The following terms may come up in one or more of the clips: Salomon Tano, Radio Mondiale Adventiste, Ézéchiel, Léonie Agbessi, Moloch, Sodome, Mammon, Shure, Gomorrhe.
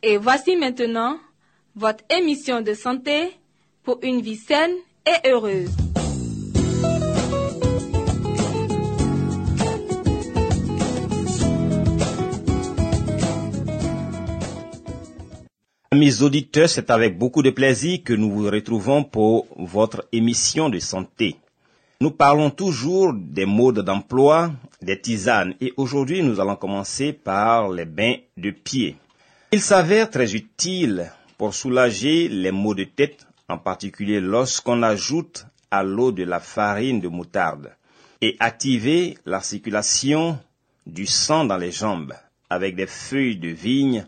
Et voici maintenant votre émission de santé pour une vie saine et heureuse. Mes auditeurs, c'est avec beaucoup de plaisir que nous vous retrouvons pour votre émission de santé. Nous parlons toujours des modes d'emploi, des tisanes, et aujourd'hui nous allons commencer par les bains de pieds. Il s'avère très utile pour soulager les maux de tête, en particulier lorsqu'on ajoute à l'eau de la farine de moutarde, et activer la circulation du sang dans les jambes avec des feuilles de vigne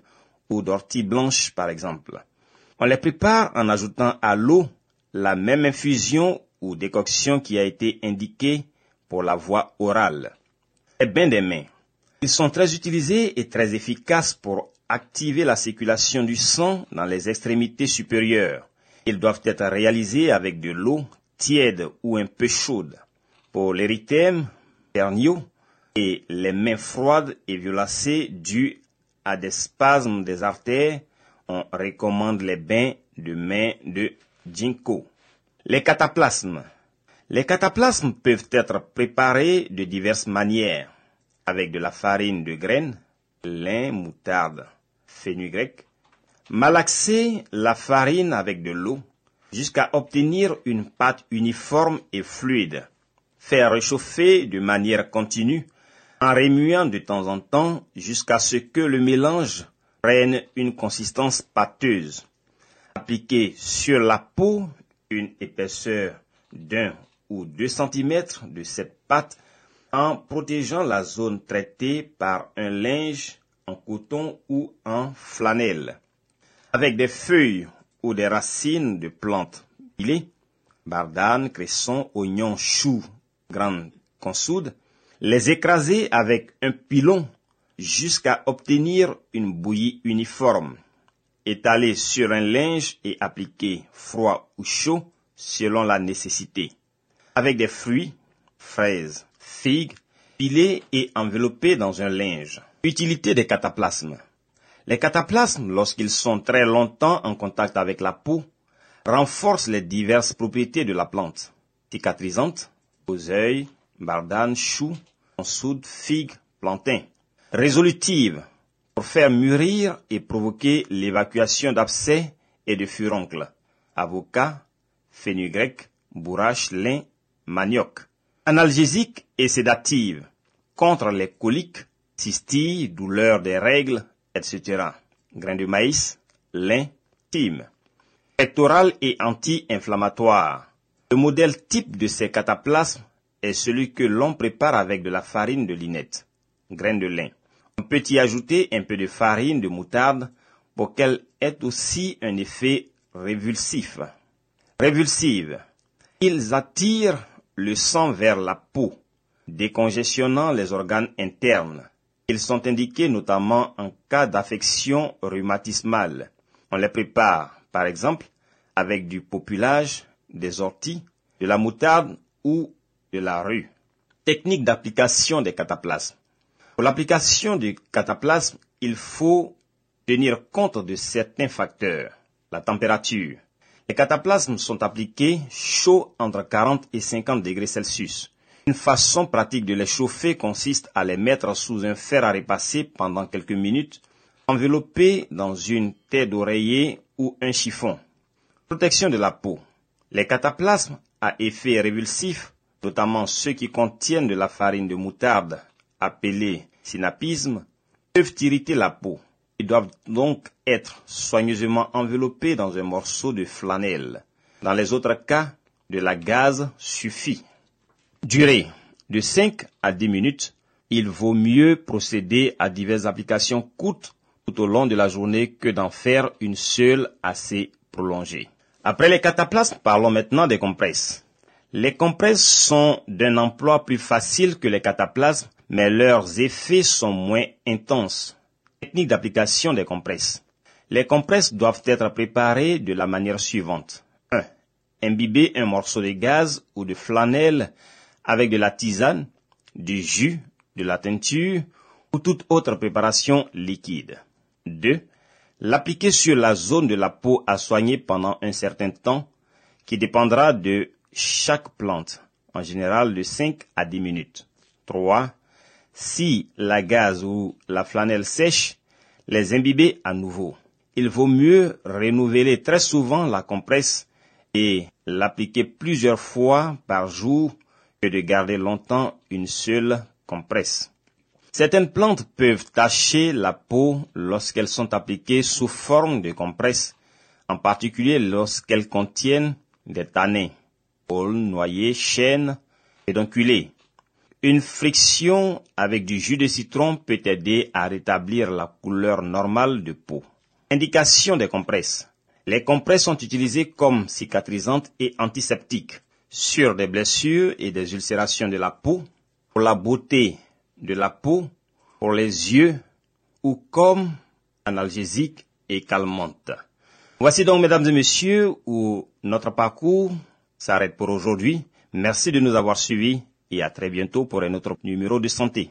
ou d'ortie blanche par exemple. On les prépare en ajoutant à l'eau la même infusion ou décoction qui a été indiquée pour la voie orale. Les bains des mains. Ils sont très utilisés et très efficaces pour activer la circulation du sang dans les extrémités supérieures. Ils doivent être réalisés avec de l'eau tiède ou un peu chaude. Pour l'érythème, pernio et les mains froides et violacées dues à des spasmes des artères, on recommande les bains de mains de ginkgo. Les cataplasmes. Les cataplasmes peuvent être préparés de diverses manières, avec de la farine de graines, lin, moutarde, fenugrec, malaxer la farine avec de l'eau jusqu'à obtenir une pâte uniforme et fluide, faire réchauffer de manière continue en remuant de temps en temps jusqu'à ce que le mélange prenne une consistance pâteuse, appliquer sur la peau une épaisseur d'un ou 2 centimètres de cette pâte en protégeant la zone traitée par un linge en coton ou en flanelle. Avec des feuilles ou des racines de plantes pilées, bardane, cresson, oignon, chou, grande consoude, les écraser avec un pilon jusqu'à obtenir une bouillie uniforme. Étaler sur un linge et appliquer froid ou chaud selon la nécessité. Avec des fruits, fraises, figues, pilées et enveloppées dans un linge. Utilité des cataplasmes. Les cataplasmes, lorsqu'ils sont très longtemps en contact avec la peau, renforcent les diverses propriétés de la plante. Cicatrisante, oseille, bardane, chou, consoude, figue, plantain. Résolutive, pour faire mûrir et provoquer l'évacuation d'abcès et de furoncles, avocat, fenugrec, bourrache, lin, manioc. Analgésique et sédative, contre les coliques, cystilles, douleurs des règles, etc. Grains de maïs, lin, thym. Pectoral et anti-inflammatoire. Le modèle type de ces cataplasmes est celui que l'on prépare avec de la farine de linette, graines de lin. On peut y ajouter un peu de farine de moutarde pour qu'elle ait aussi un effet révulsif. Révulsive. Ils attirent le sang vers la peau, décongestionnant les organes internes. Ils sont indiqués notamment en cas d'affection rhumatismale. On les prépare, par exemple, avec du populage, des orties, de la moutarde ou de la rue. Technique d'application des cataplasmes. Pour l'application du cataplasme, il faut tenir compte de certains facteurs. La température. Les cataplasmes sont appliqués chauds entre 40 et 50 degrés Celsius. Une façon pratique de les chauffer consiste à les mettre sous un fer à repasser pendant quelques minutes, enveloppés dans une taie d'oreiller ou un chiffon. Protection de la peau. Les cataplasmes à effet révulsif, notamment ceux qui contiennent de la farine de moutarde, appelée sinapisme, peuvent irriter la peau et doivent donc être soigneusement enveloppés dans un morceau de flanelle. Dans les autres cas, de la gaze suffit. Durée de 5 à 10 minutes, il vaut mieux procéder à diverses applications courtes tout au long de la journée que d'en faire une seule assez prolongée. Après les cataplasmes, parlons maintenant des compresses. Les compresses sont d'un emploi plus facile que les cataplasmes, mais leurs effets sont moins intenses. Technique d'application des compresses. Les compresses doivent être préparées de la manière suivante. 1. Imbiber un morceau de gaze ou de flanelle avec de la tisane, du jus, de la teinture ou toute autre préparation liquide. 2. L'appliquer sur la zone de la peau à soigner pendant un certain temps, qui dépendra de chaque plante, en général de 5 à 10 minutes. 3. Si la gaze ou la flanelle sèche, les imbiber à nouveau. Il vaut mieux renouveler très souvent la compresse et l'appliquer plusieurs fois par jour que de garder longtemps une seule compresse. Certaines plantes peuvent tacher la peau lorsqu'elles sont appliquées sous forme de compresse, en particulier lorsqu'elles contiennent des tanins, aulnes, noyers, chênes, pédonculés. Une friction avec du jus de citron peut aider à rétablir la couleur normale de peau. Indication des compresses. Les compresses sont utilisées comme cicatrisantes et antiseptiques sur des blessures et des ulcérations de la peau, pour la beauté de la peau, pour les yeux ou comme analgésique et calmante. Voici donc, mesdames et messieurs, où notre parcours s'arrête pour aujourd'hui. Merci de nous avoir suivis et à très bientôt pour un autre numéro de santé.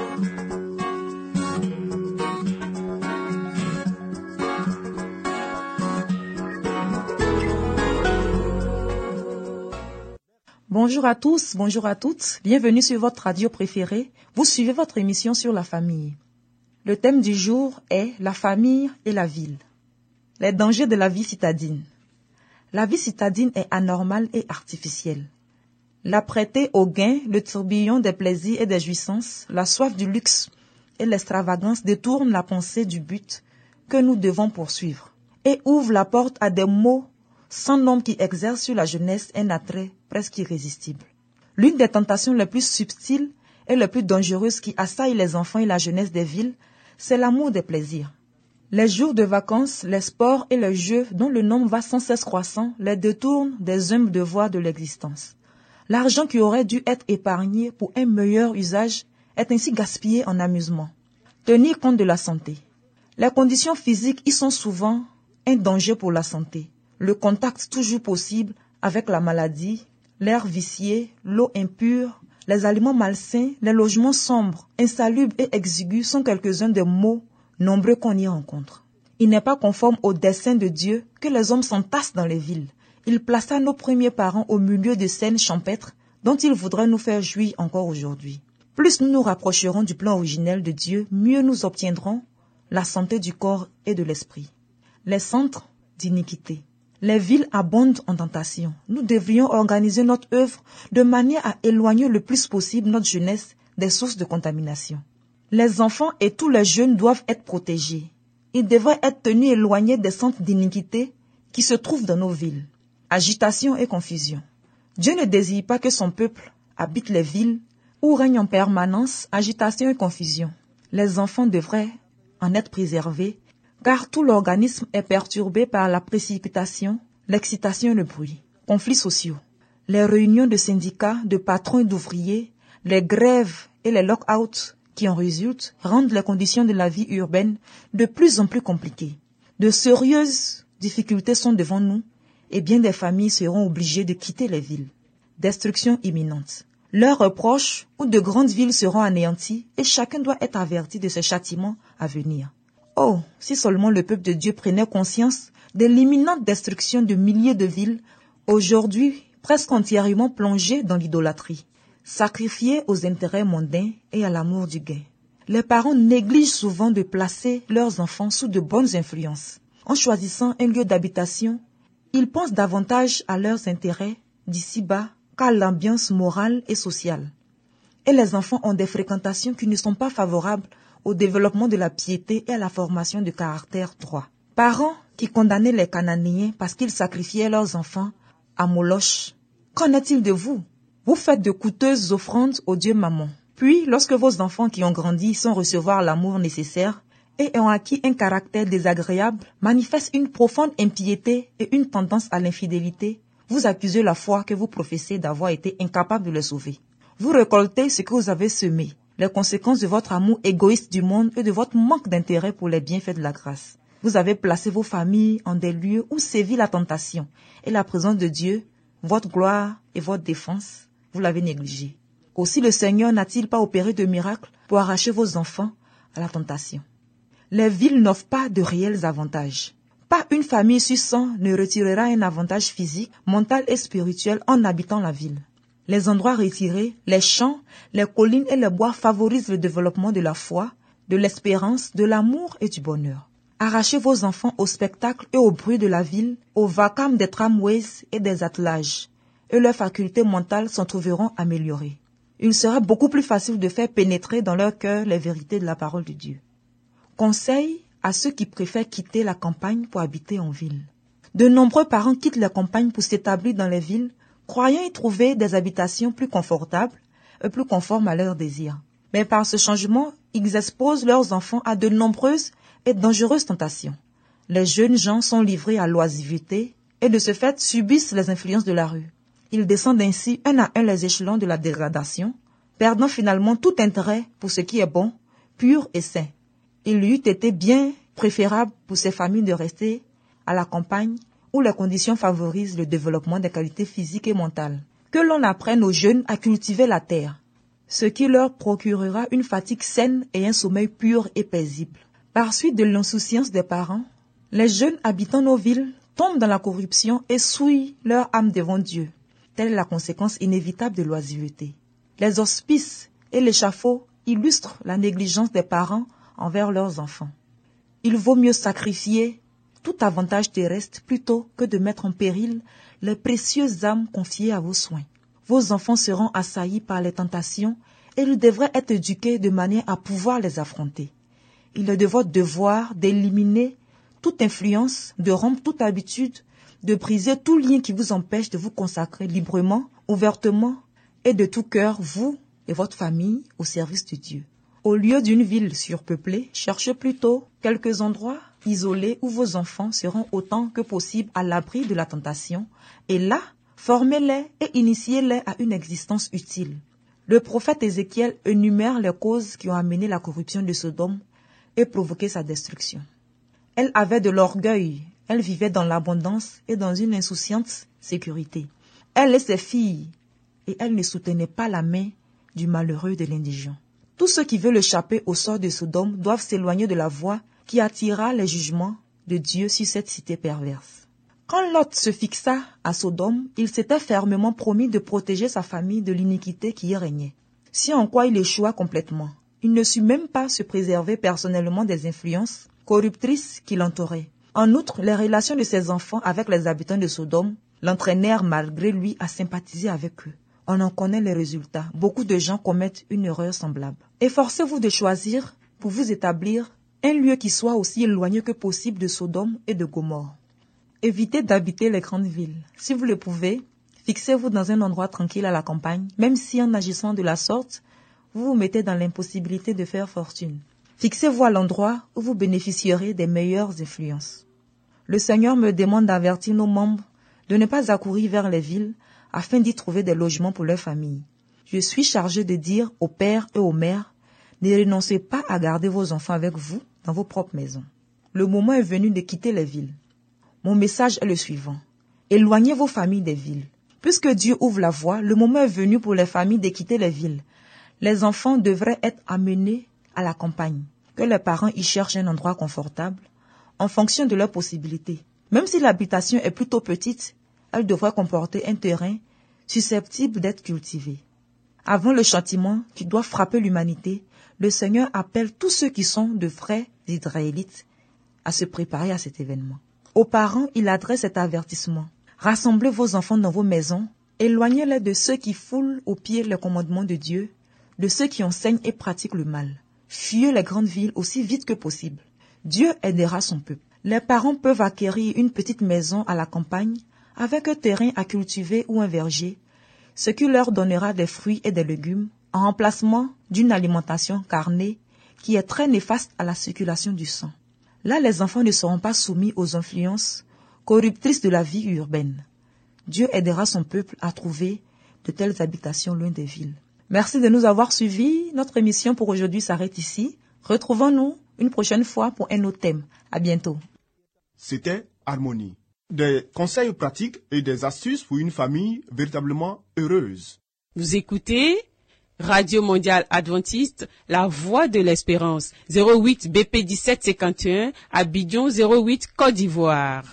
Bonjour à tous, bonjour à toutes, bienvenue sur votre radio préférée. Vous suivez votre émission sur la famille. Le thème du jour est la famille et la ville. Les dangers de la vie citadine. La vie citadine est anormale et artificielle. L'âpreté au gain, le tourbillon des plaisirs et des jouissances, la soif du luxe et l'extravagance détournent la pensée du but que nous devons poursuivre et ouvrent la porte à des maux sans nombre qui exercent sur la jeunesse un attrait presque irrésistible. L'une des tentations les plus subtiles et les plus dangereuses qui assaille les enfants et la jeunesse des villes, c'est l'amour des plaisirs. Les jours de vacances, les sports et les jeux, dont le nombre va sans cesse croissant, les détournent des humbles devoirs de l'existence. L'argent qui aurait dû être épargné pour un meilleur usage est ainsi gaspillé en amusement. Tenir compte de la santé. Les conditions physiques y sont souvent un danger pour la santé. Le contact toujours possible avec la maladie, l'air vicié, l'eau impure, les aliments malsains, les logements sombres, insalubres et exigus sont quelques-uns des maux nombreux qu'on y rencontre. Il n'est pas conforme au dessein de Dieu que les hommes s'entassent dans les villes. Il plaça nos premiers parents au milieu de scènes champêtres dont il voudrait nous faire jouir encore aujourd'hui. Plus nous nous rapprocherons du plan originel de Dieu, mieux nous obtiendrons la santé du corps et de l'esprit. Les centres d'iniquité. Les villes abondent en tentations. Nous devrions organiser notre œuvre de manière à éloigner le plus possible notre jeunesse des sources de contamination. Les enfants et tous les jeunes doivent être protégés. Ils devraient être tenus éloignés des centres d'iniquité qui se trouvent dans nos villes. Agitation et confusion. Dieu ne désire pas que son peuple habite les villes où règne en permanence agitation et confusion. Les enfants devraient en être préservés, car tout l'organisme est perturbé par la précipitation, l'excitation et le bruit. Conflits sociaux. Les réunions de syndicats, de patrons et d'ouvriers, les grèves et les lock-outs qui en résultent rendent les conditions de la vie urbaine de plus en plus compliquées. de sérieuses difficultés sont devant nous et bien des familles seront obligées de quitter les villes. Destruction imminente. Leurs proches ou de grandes villes seront anéanties et chacun doit être averti de ce châtiment à venir. Oh, si seulement le peuple de Dieu prenait conscience de l'imminente destruction de milliers de villes, aujourd'hui presque entièrement plongées dans l'idolâtrie, sacrifiées aux intérêts mondains et à l'amour du gain. Les parents négligent souvent de placer leurs enfants sous de bonnes influences. En choisissant un lieu d'habitation, ils pensent davantage à leurs intérêts d'ici-bas qu'à l'ambiance morale et sociale. Et les enfants ont des fréquentations qui ne sont pas favorables au développement de la piété et à la formation de caractère droit. Parents qui condamnaient les Cananéens parce qu'ils sacrifiaient leurs enfants à Moloch. Qu'en est-il de vous? Vous faites de coûteuses offrandes au dieu Mammon. Puis, lorsque vos enfants qui ont grandi sans recevoir l'amour nécessaire et ont acquis un caractère désagréable, manifestent une profonde impiété et une tendance à l'infidélité, vous accusez la foi que vous professez d'avoir été incapable de les sauver. Vous récoltez ce que vous avez semé, les conséquences de votre amour égoïste du monde et de votre manque d'intérêt pour les bienfaits de la grâce. Vous avez placé vos familles en des lieux où sévit la tentation et la présence de Dieu, votre gloire et votre défense, vous l'avez négligée. Aussi le Seigneur n'a-t-il pas opéré de miracles pour arracher vos enfants à la tentation. Les villes n'offrent pas de réels avantages. Pas une famille sur 100 ne retirera un avantage physique, mental et spirituel en habitant la ville. Les endroits retirés, les champs, les collines et les bois favorisent le développement de la foi, de l'espérance, de l'amour et du bonheur. Arrachez vos enfants au spectacle et au bruit de la ville, au vacarme des tramways et des attelages, et leurs facultés mentales s'en trouveront améliorées. Il sera beaucoup plus facile de faire pénétrer dans leur cœur les vérités de la parole de Dieu. Conseil à ceux qui préfèrent quitter la campagne pour habiter en ville. De nombreux parents quittent la campagne pour s'établir dans les villes, croyant y trouver des habitations plus confortables et plus conformes à leurs désirs. Mais par ce changement, ils exposent leurs enfants à de nombreuses et dangereuses tentations. Les jeunes gens sont livrés à l'oisiveté et de ce fait subissent les influences de la rue. Ils descendent ainsi un à un les échelons de la dégradation, perdant finalement tout intérêt pour ce qui est bon, pur et sain. Il lui eût été bien préférable pour ces familles de rester à la campagne où les conditions favorisent le développement des qualités physiques et mentales. Que l'on apprenne aux jeunes à cultiver la terre, ce qui leur procurera une fatigue saine et un sommeil pur et paisible. Par suite de l'insouciance des parents, les jeunes habitant nos villes tombent dans la corruption et souillent leur âme devant Dieu. Telle est la conséquence inévitable de l'oisiveté. Les hospices et l'échafaud illustrent la négligence des parents envers leurs enfants. Il vaut mieux sacrifier tout avantage terrestre plutôt que de mettre en péril les précieuses âmes confiées à vos soins. Vos enfants seront assaillis par les tentations et ils devraient être éduqués de manière à pouvoir les affronter. Il est de votre devoir d'éliminer toute influence, de rompre toute habitude, de briser tout lien qui vous empêche de vous consacrer librement, ouvertement et de tout cœur, vous et votre famille, au service de Dieu. Au lieu d'une ville surpeuplée, cherchez plutôt quelques endroits isolés où vos enfants seront autant que possible à l'abri de la tentation et là, formez-les et initiez-les à une existence utile. Le prophète Ézéchiel énumère les causes qui ont amené la corruption de Sodome et provoqué sa destruction. Elle avait de l'orgueil. Elle vivait dans l'abondance et dans une insouciante sécurité. Elle et ses filles, et elle ne soutenait pas la main du malheureux de l'indigent. Tous ceux qui veulent échapper au sort de Sodome doivent s'éloigner de la voie qui attira les jugements de Dieu sur cette cité perverse. Quand Lot se fixa à Sodome, il s'était fermement promis de protéger sa famille de l'iniquité qui y régnait. Si en quoi il échoua complètement, il ne sut même pas se préserver personnellement des influences corruptrices qui l'entouraient. En outre, les relations de ses enfants avec les habitants de Sodome l'entraînèrent malgré lui à sympathiser avec eux. On en connaît les résultats. Beaucoup de gens commettent une erreur semblable. Efforcez-vous de choisir, pour vous établir, un lieu qui soit aussi éloigné que possible de Sodome et de Gomorrhe. Évitez d'habiter les grandes villes. Si vous le pouvez, fixez-vous dans un endroit tranquille à la campagne, même si en agissant de la sorte, vous vous mettez dans l'impossibilité de faire fortune. Fixez-vous à l'endroit où vous bénéficierez des meilleures influences. Le Seigneur me demande d'avertir nos membres de ne pas accourir vers les villes afin d'y trouver des logements pour leur famille. Je suis chargé de dire aux pères et aux mères, ne renoncez pas à garder vos enfants avec vous dans vos propres maisons. le moment est venu de quitter les villes. Mon message est le suivant. Éloignez vos familles des villes. Puisque Dieu ouvre la voie, le moment est venu pour les familles de quitter les villes. Les enfants devraient être amenés à la campagne, que les parents y cherchent un endroit confortable, en fonction de leurs possibilités. Même si l'habitation est plutôt petite, elle devrait comporter un terrain susceptible d'être cultivé. Avant le châtiment qui doit frapper l'humanité, le Seigneur appelle tous ceux qui sont de vrais Israélites à se préparer à cet événement. Aux parents, il adresse cet avertissement. Rassemblez vos enfants dans vos maisons, éloignez-les de ceux qui foulent aux pieds les commandements de Dieu, de ceux qui enseignent et pratiquent le mal. Fuyez les grandes villes aussi vite que possible. Dieu aidera son peuple. Les parents peuvent acquérir une petite maison à la campagne avec un terrain à cultiver ou un verger, ce qui leur donnera des fruits et des légumes en remplacement d'une alimentation carnée qui est très néfaste à la circulation du sang. Là, les enfants ne seront pas soumis aux influences corruptrices de la vie urbaine. Dieu aidera son peuple à trouver de telles habitations loin des villes. Merci de nous avoir suivis. Notre émission pour aujourd'hui s'arrête ici. Retrouvons-nous une prochaine fois pour un autre thème. À bientôt. C'était Harmonie. Des conseils pratiques et des astuces pour une famille véritablement heureuse. Vous écoutez Radio Mondiale Adventiste, la voix de l'espérance, 08 BP 1751, Abidjan 08, Côte d'Ivoire.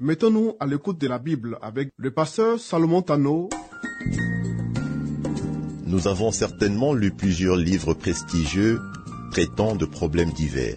Mettons-nous à l'écoute de la Bible avec le pasteur Salomon Tano. Nous avons certainement lu plusieurs livres prestigieux traitant de problèmes divers.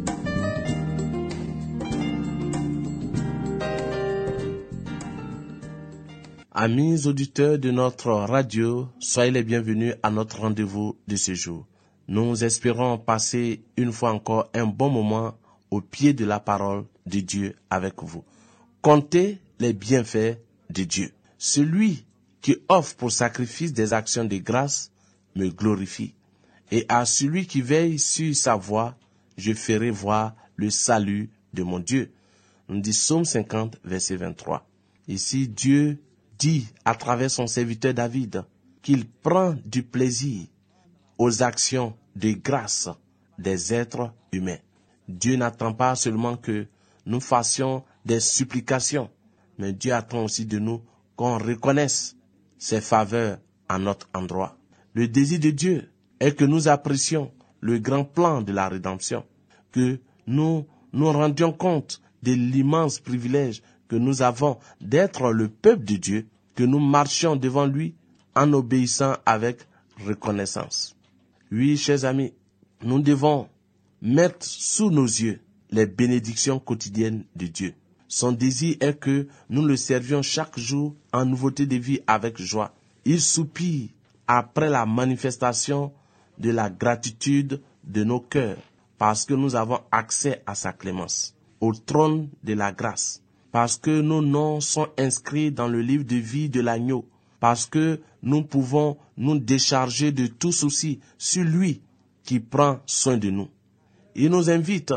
Amis auditeurs de notre radio, soyez les bienvenus à notre rendez-vous de ce jour. Nous espérons passer une fois encore un bon moment au pied de la parole de Dieu avec vous. Comptez les bienfaits de Dieu. Celui qui offre pour sacrifice des actions de grâce me glorifie. Et à celui qui veille sur sa voie, je ferai voir le salut de mon Dieu. Nous dit Psaume 50, verset 23. Ici, Dieu dit à travers son serviteur David qu'il prend du plaisir aux actions de grâce des êtres humains. Dieu n'attend pas seulement que nous fassions des supplications, mais Dieu attend aussi de nous qu'on reconnaisse ses faveurs à notre endroit. Le désir de Dieu est que nous apprécions le grand plan de la rédemption, que nous nous rendions compte de l'immense privilège que nous avons d'être le peuple de Dieu, que nous marchions devant lui en obéissant avec reconnaissance. Oui, chers amis, nous devons mettre sous nos yeux les bénédictions quotidiennes de Dieu. Son désir est que nous le servions chaque jour en nouveauté de vie avec joie. Il soupire après la manifestation de la gratitude de nos cœurs parce que nous avons accès à sa clémence, au trône de la grâce. Parce que nos noms sont inscrits dans le livre de vie de l'agneau, parce que nous pouvons nous décharger de tout souci sur lui qui prend soin de nous. Il nous invite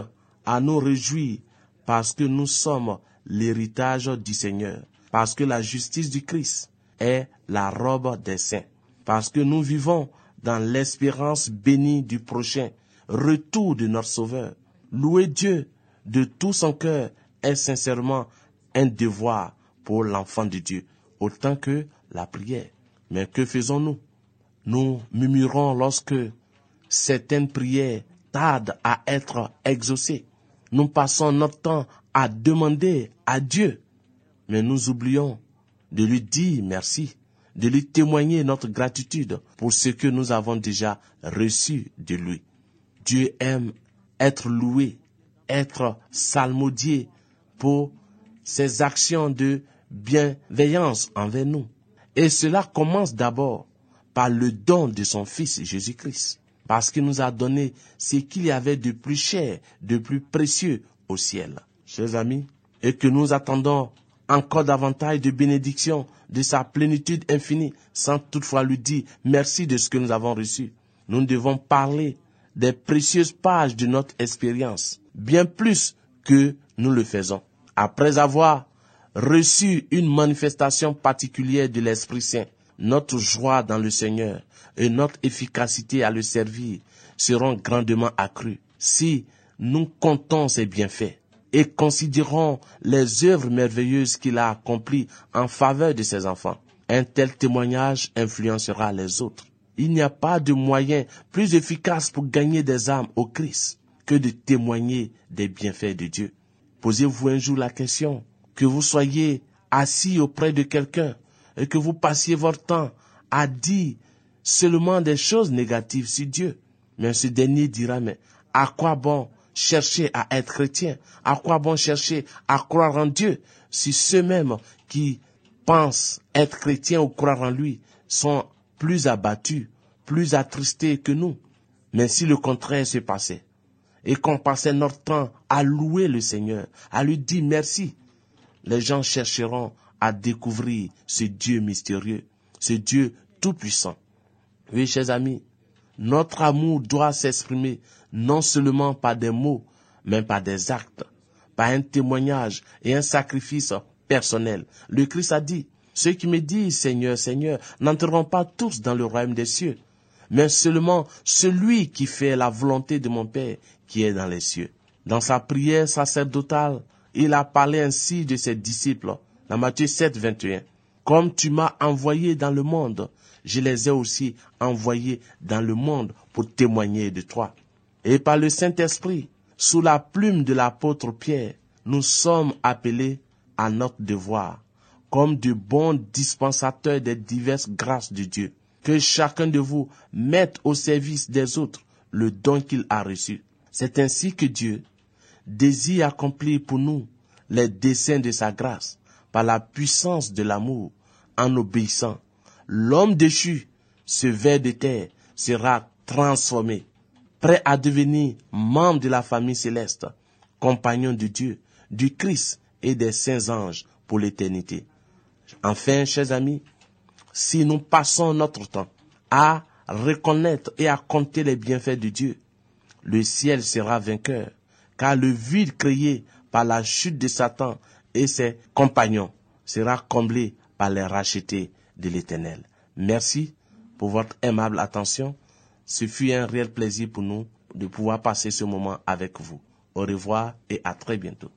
à nous réjouir parce que nous sommes l'héritage du Seigneur, parce que la justice du Christ est la robe des saints, parce que nous vivons dans l'espérance bénie du prochain retour de notre Sauveur. Louer Dieu de tout son cœur est sincèrement un devoir pour l'enfant de Dieu, autant que la prière. Mais que faisons-nous? Nous murmurons lorsque certaines prières tardent à être exaucées. Nous passons notre temps à demander à Dieu, mais nous oublions de lui dire merci, de lui témoigner notre gratitude pour ce que nous avons déjà reçu de lui. Dieu aime être loué, être psalmodié pour ses actions de bienveillance envers nous. Et cela commence d'abord par le don de son Fils Jésus-Christ, parce qu'il nous a donné ce qu'il y avait de plus cher, de plus précieux au ciel. Chers amis, et que nous attendons encore davantage de bénédictions, de sa plénitude infinie, sans toutefois lui dire merci de ce que nous avons reçu. Nous devons parler des précieuses pages de notre expérience, bien plus que nous le faisons. Après avoir reçu une manifestation particulière de l'Esprit Saint, notre joie dans le Seigneur et notre efficacité à le servir seront grandement accrues si nous comptons ses bienfaits et considérons les œuvres merveilleuses qu'il a accomplies en faveur de ses enfants. Un tel témoignage influencera les autres. Il n'y a pas de moyen plus efficace pour gagner des âmes au Christ que de témoigner des bienfaits de Dieu. Posez-vous un jour la question, que vous soyez assis auprès de quelqu'un et que vous passiez votre temps à dire seulement des choses négatives sur Dieu. Mais ce dernier dira, mais à quoi bon chercher à être chrétien? À quoi bon chercher à croire en Dieu si ceux-mêmes qui pensent être chrétiens ou croire en lui sont plus abattus, plus attristés que nous? Mais si le contraire se passait et qu'on passait notre temps à louer le Seigneur, à lui dire merci, les gens chercheront à découvrir ce Dieu mystérieux, ce Dieu tout-puissant. Oui, chers amis, notre amour doit s'exprimer non seulement par des mots, mais par des actes, par un témoignage et un sacrifice personnel. Le Christ a dit, « Ceux qui me disent, Seigneur, Seigneur, n'entreront pas tous dans le royaume des cieux, mais seulement celui qui fait la volonté de mon Père qui est dans les cieux. » Dans sa prière sacerdotale, il a parlé ainsi de ses disciples, dans Matthieu 7, 21. « Comme tu m'as envoyé dans le monde, je les ai aussi envoyés dans le monde pour témoigner de toi. » Et par le Saint-Esprit, sous la plume de l'apôtre Pierre, nous sommes appelés à notre devoir, comme de bons dispensateurs des diverses grâces de Dieu. Que chacun de vous mette au service des autres le don qu'il a reçu. C'est ainsi que Dieu désire accomplir pour nous les desseins de sa grâce, par la puissance de l'amour, en obéissant. L'homme déchu, ce ver de terre, sera transformé, prêt à devenir membre de la famille céleste, compagnon de Dieu, du Christ et des saints anges pour l'éternité. Enfin, chers amis, si nous passons notre temps à reconnaître et à compter les bienfaits de Dieu, le ciel sera vainqueur, car le vide créé par la chute de Satan et ses compagnons sera comblé par les rachetés de l'Éternel. Merci pour votre aimable attention. Ce fut un réel plaisir pour nous de pouvoir passer ce moment avec vous. Au revoir et à très bientôt.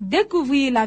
Découvrir la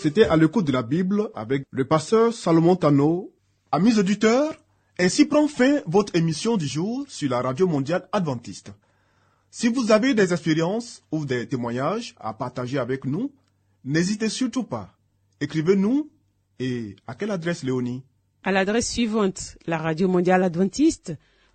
C'était à l'écoute de la Bible avec le pasteur Salomon Tano. Amis auditeurs, ainsi prend fin votre émission du jour sur la Radio Mondiale Adventiste. Si vous avez des expériences ou des témoignages à partager avec nous, n'hésitez surtout pas. Écrivez-nous. Et à quelle adresse, Léonie? À l'adresse suivante, la Radio Mondiale Adventiste,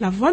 La Voix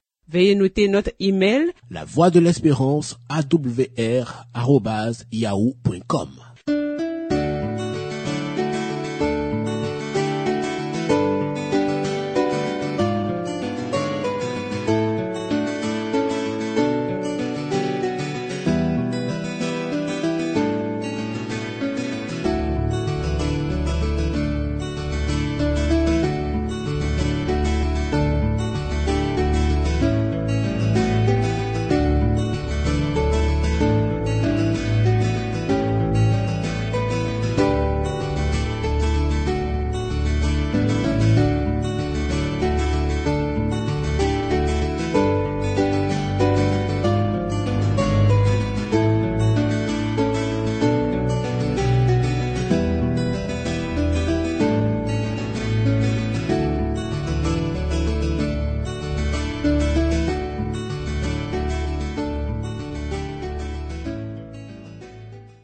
Veuillez noter notre email, la voix de l'espérance, awr@yahoo.com.